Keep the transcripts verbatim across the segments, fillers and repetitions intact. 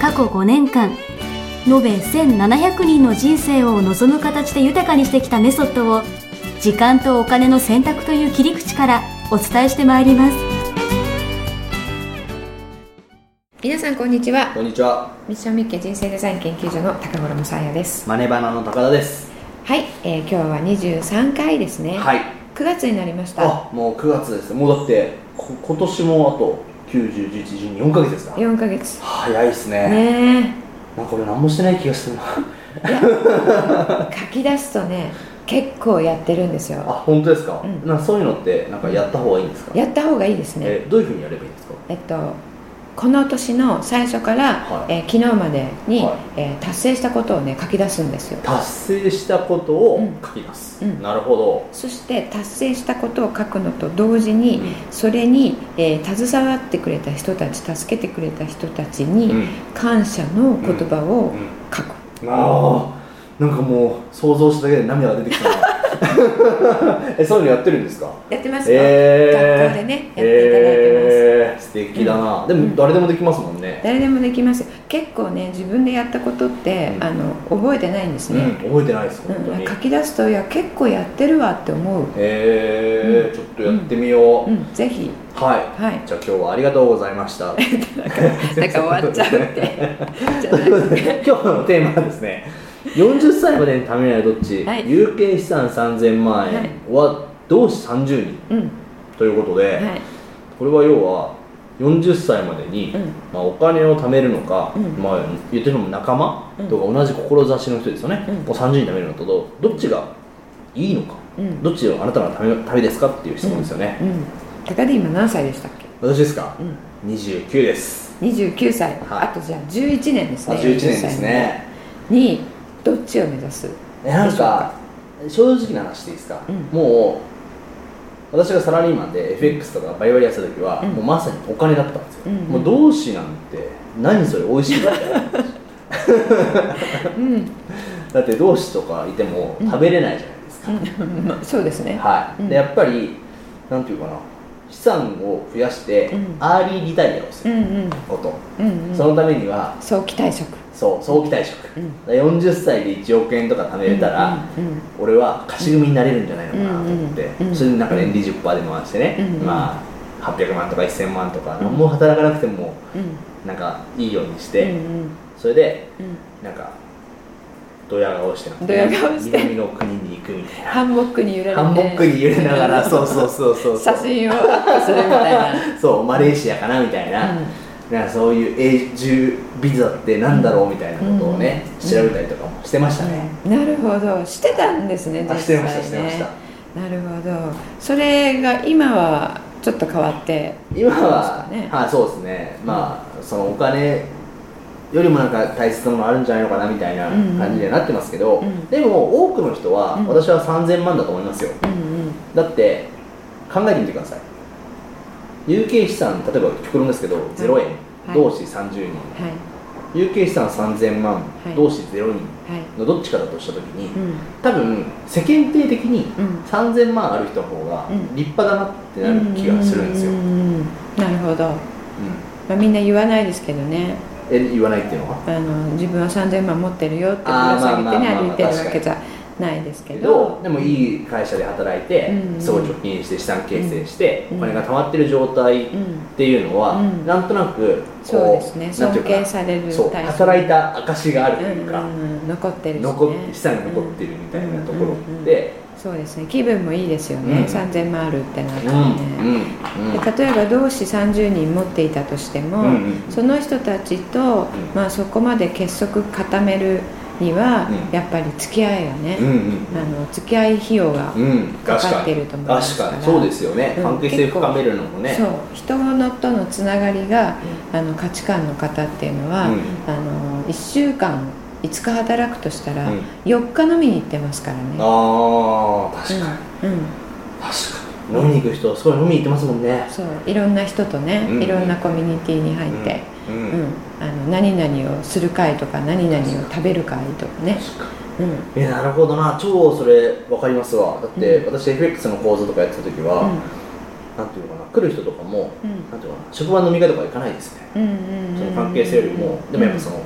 過去ごねんかん延べせんななひゃくにんの人生を望む形で豊かにしてきたメソッドを、時間とお金の選択という切り口からお伝えしてまいります。皆さんこんにちは。こんにちは。ミッションミッケ人生デザイン研究所の高衣紗也です。マネバナの高田です。はい、えー、今日はにじゅうさんかいですね。はい、くがつになりました。あ、もうくがつです。もうだってこ今年もあときゅう、じゅう、じゅういち、じゅうに、よんかげつですか。よんかげつ、早いです ね, ねなんか俺何もしてない気がするないや書き出すとね、結構やってるんですよ。あ、本当ですか。うん、なんかそういうのってなんかやった方がいいんですか。やった方がいいですね。えー、どういうふうにやればいいんですか。えっと、この年の最初から、はい、えー、昨日までに、はい、えー、達成したことをね書き出すんですよ。達成したことを書き出す、うんうん、なるほど。そして達成したことを書くのと同時に、うん、それに、えー、携わってくれた人たち、助けてくれた人たちに感謝の言葉を書く。うんうんうん、ああ、なんかもう想像しただけで涙が出てきたえ、そういうのやってるんですか。やってますか。えー、学校でねやっていただいてます。えー、素敵だな。うん、でも誰でもできますもんね。誰でもできます。結構ね、自分でやったことって、うん、あの覚えてないんですね。うん、覚えてないです、うん、本当に書き出すと、いや結構やってるわって思う。えーうん、ちょっとやってみよう。うんうん、ぜひ。はい、はい、じゃあ今日はありがとうございましたなんか終わっちゃうってじゃ今日のテーマはですね、よんじゅっさいまでに貯めないどっち、はい、有形資産さんぜんまんえんは同志さんじゅうにん、はい、ということで、はい、これは要はよんじゅっさいまでに、うん、まあ、お金を貯めるのか、うん、まあ、言ってるのも仲間とか同じ志の人ですよね、うん、もうさんじゅうにん貯めるのと ど, どっちがいいのか、うん、どっちをあなたが貯めですかっていう質問ですよね。うんうん、高田今何歳でしたっけ。私ですか、うん、にじゅうきゅうです。にじゅうきゅうさい、はい、あとじゃあじゅういちねんですね。あ、じゅういちねんですね。にどっちを目指す。なんか正直な話でいいですか、うん、もう私がサラリーマンで エフエックス とかバイバイやってた時は、うん、もうまさにお金だったんですよ。うんうん、もう同志なんて何それ、美味しいだ、うん、だって同志とかいても食べれないじゃないですか。うんうん、そうですね。はい、でやっぱりなんていうかな、資産を増やしてアーリーリタイアをすること、うんうんうん、そのためには早期退職。そう、早期退職、うん、よんじゅっさいでいちおくえんとか貯めれたら、うんうんうん、俺は貸し組になれるんじゃないのかなと思って、うんうんうん、それでなんか年利 じゅっパーセント で回してね、うんうん、まあはっぴゃくまんとかせんまんとか、うん、何も働かなくてもなんかいいようにして、うんうん、それでなんかドヤ顔して南の国に行くみたいな、ハンモックに揺れる、ハンモックに揺れながらそうそうそうそう写真をアップするみたいなそう、マレーシアかなみたいな、うん、なんかそういう永住ビザってなんだろうみたいなことをね、うん、調べたりとかもしてましたね。うんうん、なるほど、してたんですね。実際ね、してました、してました。なるほど、それが今はちょっと変わって今は、ね、はあ、そうですね、まあ、うん、そのお金よりもなんか大切なものあるんじゃないのかなみたいな感じにはなってますけど、うんうん、でも多くの人は、うん、私はさんぜんまんだと思いますよ。うんうん、だって考えてみてください。有形資産、例えば極論ですけど、はい、ゼロえん、はい、同志さんじゅうにん、はい、有形資産さんぜんまん、はい、同志ゼロにんのどっちかだとしたときに、はい、多分世間体的にさんぜんまんある人の方が立派だなってなる気がするんですよ。うんうん、なるほど。うん、まあ、みんな言わないですけどね。え、言わないっていうのは、あの自分はさんぜんまん持ってるよってぶら下げてね、歩いてるわけじゃないですけど、でもいい会社で働いて、うん、すごい貯金して資産形成して、うん、お金が溜まってる状態っていうのは、うん、なんとなくそうですね、尊敬されるタイプ、働いた証があるというか、うんうんうん、残ってるしね、残資産が残ってるみたいなところで、うんうんうん、そうですね、気分もいいですよね、うん、さんぜんまんあるってなったらね、うんうんうん、で例えば同志さんじゅうにん持っていたとしても、うんうん、その人たちと、うん、まあ、そこまで結束固めるにはやっぱり付き合いがね、うんうん、あの付き合い費用がかかっていると思いますから、うん、確かにそうですよね、うん、関係性深めるのもね、そう人のとのつながりが、うん、あの価値観の方っていうのは、うん、あのいっしゅうかんいつか働くとしたら、うん、よっか飲みに行ってますからね。ああ確かに、うんうん、確かに飲みに行く人、すごい飲みに行ってますもんね。そう、いろんな人とね、うんうん、いろんなコミュニティに入って、うんうんうん、あの何々をする会とか何々を食べる会とかね。確かに、うん、えなるほどな、超それ分かりますわ。だって、うん、私 エフエックス の講座とかやってた時は、うん、なんていうかな、来る人とかも、うん、なんていうかな、職場飲み会とか行かないですね、うんうんうん、その関係性よりも、うん、でもやっぱその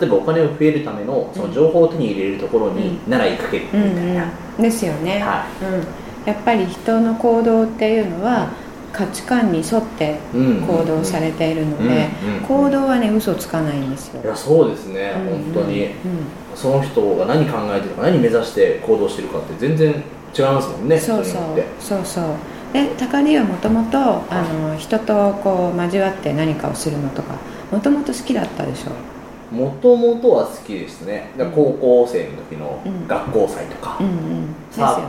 例えばお金を増えるための、その情報を手に入れるところに、うん、なら行くけるみたいな、うんうん、ですよね、はい、うん、やっぱり人の行動っていうのは価値観に沿って行動されているので、行動はね嘘つかないんですよ。いやそうですね、うんうん、本当に、うん、その人が何考えてるか何目指して行動してるかって全然違いますもんね。そうそうそうそう。で高利はもともとあの人とこう交わって何かをするのとかもともと好きだったでしょ。もともとは好きですね。高校生の時の学校祭とか、うんうんうん、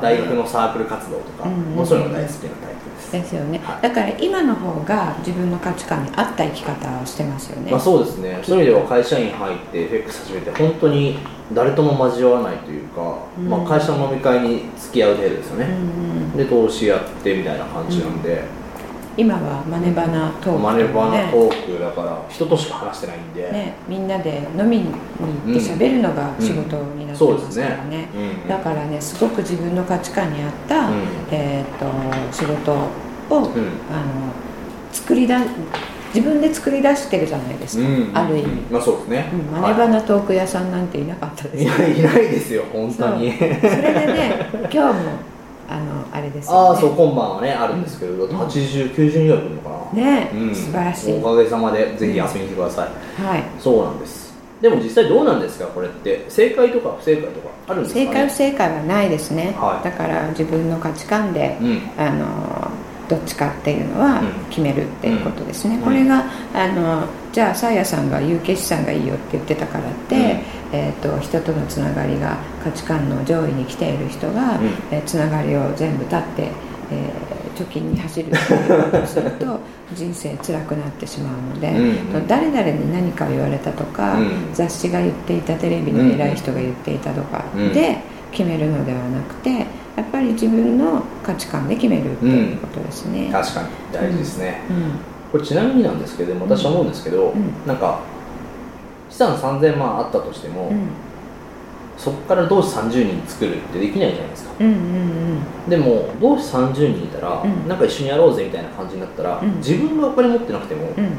大学のサークル活動とか、うんうん、もうそういうの大好きなタイプです。ですよね、はい。だから今の方が自分の価値観に合った生き方をしてますよね。まあ、そうですね。そういう意味では会社員入って エフエックス 始めて本当に誰とも交わらないというか、うんまあ、会社の飲み会に付き合う程度ですよね、うんうん。で投資やってみたいな感じなんで。うん今はマネバナトーク、ね、マネバナトークだから人としか話してないんで、ね、みんなで飲みに行って喋るのが仕事になってますからね。だからねすごく自分の価値観に合った、うんえー、と仕事を、うん、あの作りだ自分で作り出してるじゃないですか、うんうんうん、ある意味、まあそうですね、うん、マネバナトーク屋さんなんていなかったです、ね、いやいないですよ本当に そ, それでね今日もあのあれですよね、ああそう今晩はねあるんですけど、うん、はちじゅう、きゅうじゅうにんぐらい来るのかなね、うん、素晴らしい。おかげさまでぜひ遊びに来てください、うん、はいそうなんです。でも実際どうなんですかこれって正解とか不正解とかあるんですかね。正解不正解はないですね、はい、だから自分の価値観で、うん、あのどっちかっていうのは決めるっていうことですね、うんうん、これがあのじゃあサーヤさんが有形資産がいいよって言ってたからって、うんえー、と人とのつながりが価値観の上位に来ている人が、うんえー、つながりを全部断って、えー、貯金に走るっていうことをすると人生辛くなってしまうので、うんうん、誰々に何かを言われたとか、うん、雑誌が言っていたテレビの偉い人が言っていたとかで決めるのではなくてやっぱり自分の価値観で決めるっていうことですね、うん、確かに大事ですね、うんうん、これちなみになんですけど私は思うんですけど、うん、なんか資産さんぜんまんあったとしても、うん、そこから同志さんじゅうにん作るってできないじゃないですか、うんうんうん、でも同志さんじゅうにんいたら、うん、なんか一緒にやろうぜみたいな感じになったら、うん、自分がお金持ってなくても、うん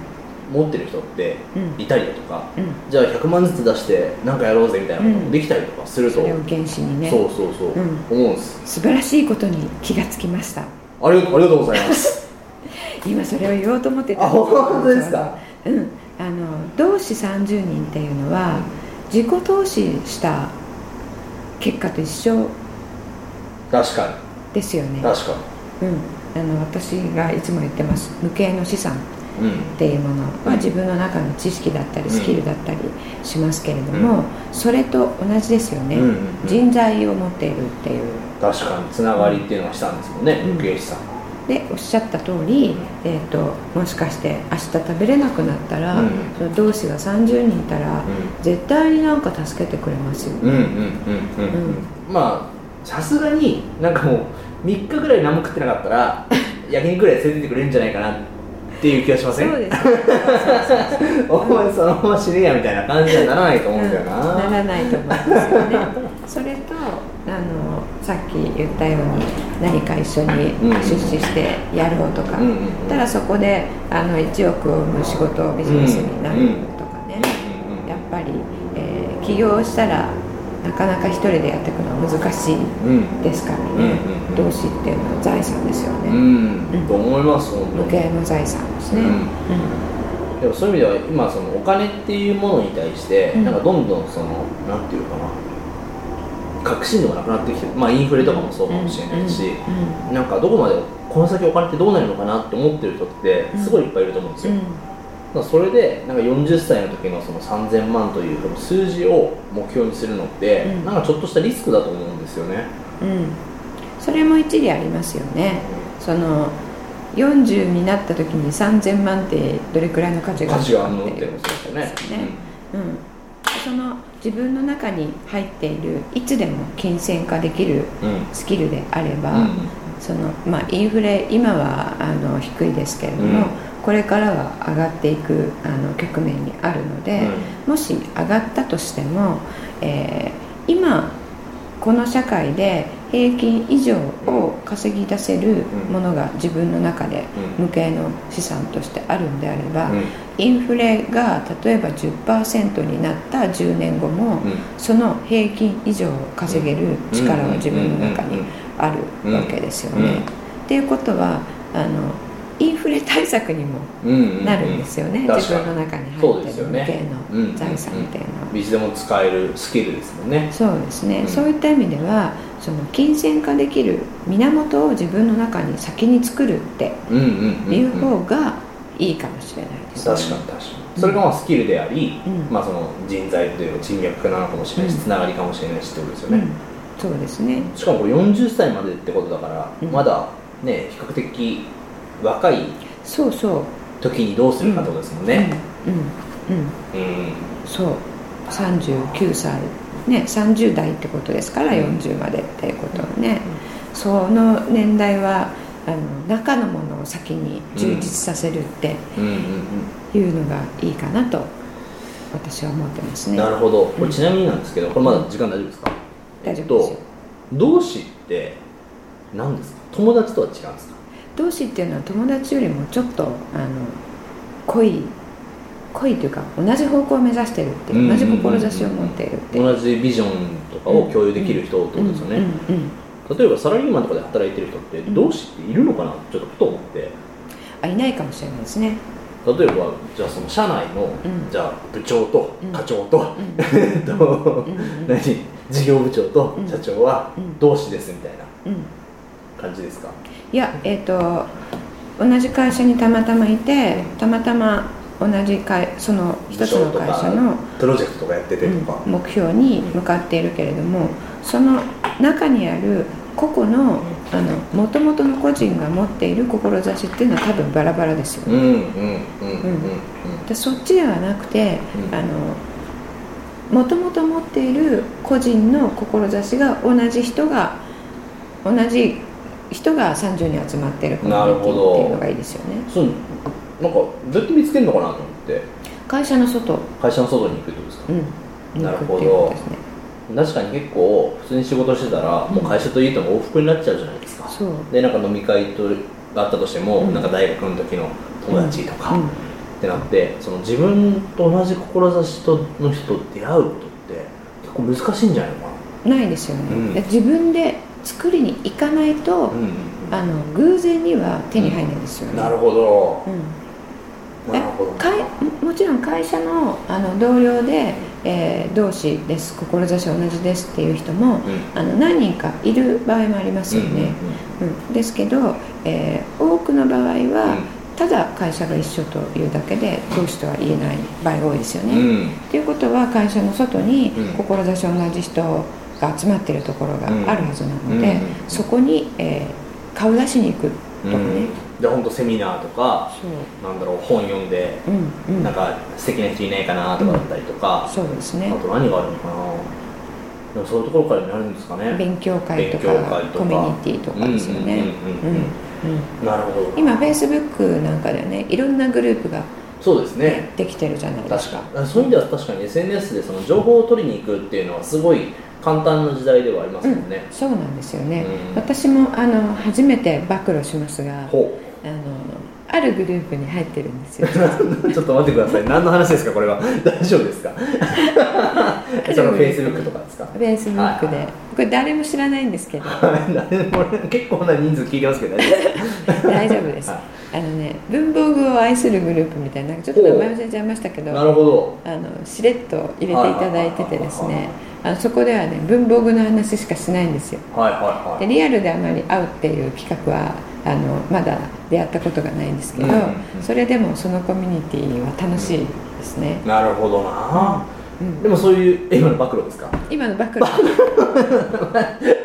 持ってる人っていたりだとか、うん、じゃあひゃくまんずつ出して何かやろうぜみたいなこともできたりとかすると、うん、それを原資にねそうそうそう、うん、思うんです。素晴らしいことに気がつきました。ありがとう、ありがとうございます今それを言おうと思ってた。あ、本当ですか。うん、あの同志さんじゅうにんっていうのは、うん、自己投資した結果と一緒確かにですよね。確かに、うん、あの私がいつも言ってます無形の資産うん、っていうものは自分の中の知識だったりスキルだったりしますけれども、うん、それと同じですよね、うんうんうん、人材を持っているっていう確かにつながりっていうのはしたんですもんね、うん、無形資産でおっしゃった通り、えーと、もしかして明日食べれなくなったら、うん、その同志がさんじゅうにんいたら、うん、絶対になんか助けてくれますよね。まあさすがになんかもうみっかぐらい何も食ってなかったら焼肉ぐらい連れてってくれるんじゃないかなってっていう気がしません。そうですお前そのまま死ねやみたいな感じにはならないと思うんだよな、うん、ならないと思いますよねそれとあのさっき言ったように何か一緒に出資してやろうとか、うんうんうん、ただそこであのいちおくを生む仕事をビジネスになるとかね、うんうんうん、やっぱり、えー、起業したらなかなか一人でやっていくのは難しいですからね、うん、投資っていうのは財産ですよね、うんうん、と思います本当に無形の財産ですね、うんうん、でもそういう意味では今そのお金っていうものに対して、うん、なんかどんどんそのなんていうかな確信度がなくなってきてまあインフレとかもそうかもしれないし、うんうんうん、なんかどこまでこの先お金ってどうなるのかなって思ってる人ってすごいいっぱいいると思うんですよ、うんうんそれでなんかよんじゅっさいの時のそのさんぜんまんというこの数字を目標にするのって、うん、なんかちょっとしたリスクだと思うんですよね、うん、それも一理ありますよね、うん、そのよんじゅうになった時にさんぜんまんってどれくらいの価値があるのかっていうことですよね、うんうん、その自分の中に入っているいつでも金銭化できるスキルであれば、うんうんそのまあ、インフレ今はあの低いですけれども、うん、これからは上がっていくあの局面にあるので、うん、もし上がったとしても、えー、今この社会で平均以上を稼ぎ出せるものが自分の中で無形の資産としてあるんであれば、インフレが例えば じゅっパーセント になったじゅうねんごもその平均以上を稼げる力は自分の中にあるわけですよね。っていうことはあのインフレ対策にもなるんですよね、自分の中に入っている無形の財産みたいないつでも使えるスキルですもんね。そうですね、うん、そういった意味ではその金銭化できる源を自分の中に先に作るっていう方がいいかもしれないですね。確かに確かにそれがまあスキルであり、うんまあ、その人材という人脈なのかもしれないし、うん、つながりかもしれないしってことですよね、うん、そうですね。しかもこれよんじゅっさいまでってことだから、うん、まだね比較的若い時にどうするかってことですもんね。うんうんうん、うんうん、そうさんじゅうきゅうさいね、さんじゅうだいってことですから、うん、よんじゅうまでっていうことをね、うん、その年代はあの中のものを先に充実させるっていうのがいいかなと私は思ってますね。なるほど。これちなみになんですけど、うん、これまだ時間大丈夫ですか？大丈夫ですよ。同志って何ですか？友達とは違うんですか？同志っていうのは友達よりもちょっとあの濃い濃いというか同じ方向を目指してるっていう同じ志を持っているっていう同じビジョンとかを共有できる人ってことですよね、うんうんうん、例えばサラリーマンとかで働いてる人って同志っているのかなってちょっとふと思って、うん、あいないかもしれないですね。例えばじゃあその社内の、うん、じゃあ部長と課長と何事業部長と社長は同志ですみたいな感じですか？いや、えーと、同じ会社にたまたまいてたまたま同じ会その一つの会社のプロジェクトがやっててとか、うん、目標に向かっているけれども、その中にある個々のあの元々の個人が持っている志っていうのは多分バラバラですよね。うんうんうんうん。でそっちではなくて、うん、あの元々持っている個人の志が同じ人が同じ人がさんじゅうにん集まっているコミュニティっていうのがいいですよね。そうなんかどうやって見つけるのかなと思って会社の外会社の外に行くってことですか？うん、なるほど、ね、確かに結構普通に仕事してたら、うん、もう会社と家とも往復になっちゃうじゃないですか。そうでなんか飲み会とがあったとしても、うん、なんか大学の時の友達とか、うんうん、ってなってその自分と同じ志との人と出会うことって結構難しいんじゃないのかな。ないですよね、うん、自分で作りに行かないと、うんうんうん、あの偶然には手に入らないですよね、うん、なるほど、うんえもちろん会社 の, あの同僚で、えー、同志です志同じですっていう人も、うん、あの何人かいる場合もありますよね、うんうんうん、ですけど、えー、多くの場合は、うん、ただ会社が一緒というだけで同志とは言えない場合が多いですよね、うん、っていうことは会社の外に志同じ人が集まっているところがあるはずなので、うんうん、そこに、えー、顔出しに行くとかね、うんで本当セミナーとかなんだろう本読んで、うんうん、なんか素敵な人いないかなとかだったりとか、うん、そうですね。あと何があるのかなでもそういうところからになるんですかね。勉強会とか、 会とかコミュニティとかですよね。なるほど。今 Facebook なんかではねいろんなグループが、ね、そうですねできてるじゃないですか。確かそういう意味では確かに エスエヌエス でその情報を取りに行くっていうのはすごい簡単な時代ではありますよね、うん、そうなんですよね、うん、私もあの初めて暴露しますがほうあのあるグループに入ってるんですよ。ちょっと待ってください。何の話ですかこれは？大丈夫ですか？その Facebook とかですか？ Facebook で、はいはい、これ誰も知らないんですけど、はい、結構な人数聞いてますけど大丈夫です、はい、あのね文房具を愛するグループみたいなちょっと名前忘れちゃいましたけどなるほどあのしれっと入れていただいててですねあのそこではね文房具の話しかしないんですよ、はいはいはい、でリアルであまり会うっていう企画はあのまだ出会ったことがないんですけど、うん、それでもそのコミュニティは楽しいですね、うん、なるほどな、うん、でもそういう今の暴露ですか？今の暴露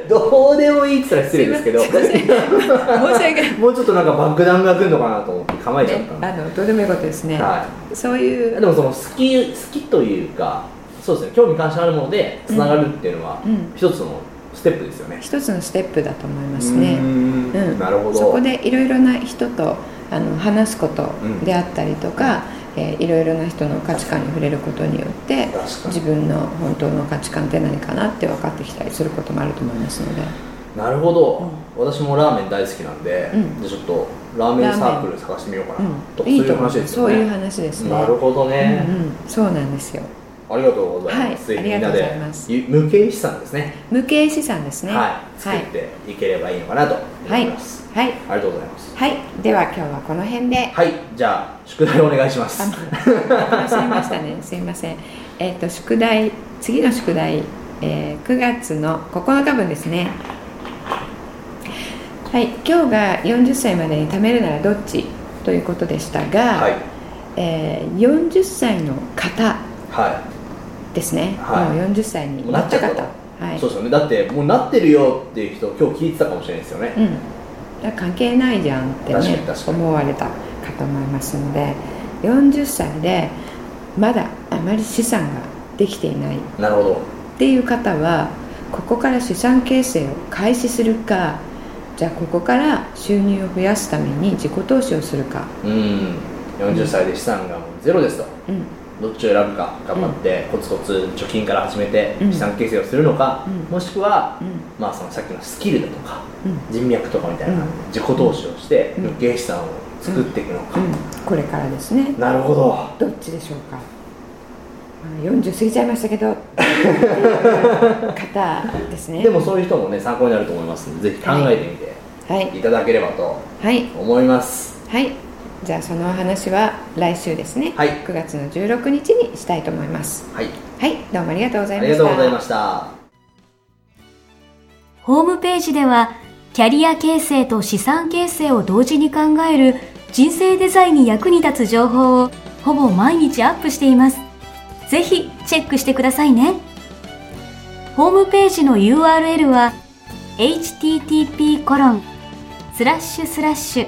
どうでもいいって言ったら失礼ですけど、すいません申し訳ないもうちょっとなんか爆弾が来るのかなと思って構えちゃった。あのどうでもいいことですね、はい、そういうでもその好き、好きというかそうですね、興味関心あるものでつながるっていうのは、うん、一つのステップですよね。一つのステップだと思いますね。うん、うん、なるほど。そこでいろいろな人とあの話すことであったりとか、うん、えー、いろいろな人の価値観に触れることによって自分の本当の価値観って何かなって分かってきたりすることもあると思いますので。なるほど、うん、私もラーメン大好きなんで、うん、でちょっとラーメンサークル探してみようかな、うん、とかそういう話ですよね。いいと思う。そういう話ですね。なるほどね、うんうん、そうなんですよ。ありがとうございます。はい、みんなで無形資産ですね。無形資産ですね。はい、作っていければいいのかなと思います。はい、はい、ありがとうございます。はい、では今日はこの辺で。はい、じゃあ宿題お願いします。あ、忘れましたね。すいません。えっと宿題、次の宿題、えー、くがつのここのかぶんですね。はい、今日がよんじゅっさいまでに貯めるならどっちということでしたが、はい、えー、よんじゅっさいの方。はい。ですね、はい、もうよんじゅっさいになった方、はい、そうですよね。だってもうなってるよっていう人今日聞いてたかもしれないですよね、うん、だ関係ないじゃんってね思われたかと思いますので、よんじゅっさいでまだあまり資産ができていないっていう方はここから資産形成を開始するか、じゃあここから収入を増やすために自己投資をするか、うん、よんじゅっさいで資産がもうゼロですと、うん、どっちを選ぶか頑張って、うん、コツコツ貯金から始めて資産形成をするのか、うん、もしくは、うん、まあ、そのさっきのスキルだとか、うん、人脈とかみたいな、うん、自己投資をして無形資産を作っていくのか、うんうん、これからですね。なるほど。どっちでしょうか。よんじゅう過ぎちゃいましたけど方ですね。でもそういう人もね参考になると思いますので、ぜひ考えてみていただければと思います。はい、はいはい、じゃあそのお話は来週ですね、はい、くがつのじゅうろくにちにしたいと思います、はい、はい、どうもありがとうございました。ありがとうございました。ホームページではキャリア形成と資産形成を同時に考える人生デザインに役に立つ情報をほぼ毎日アップしています。ぜひチェックしてくださいね。ホームページの ユーアールエル は エイチティーティーピーコロンスラッシュスラッシュ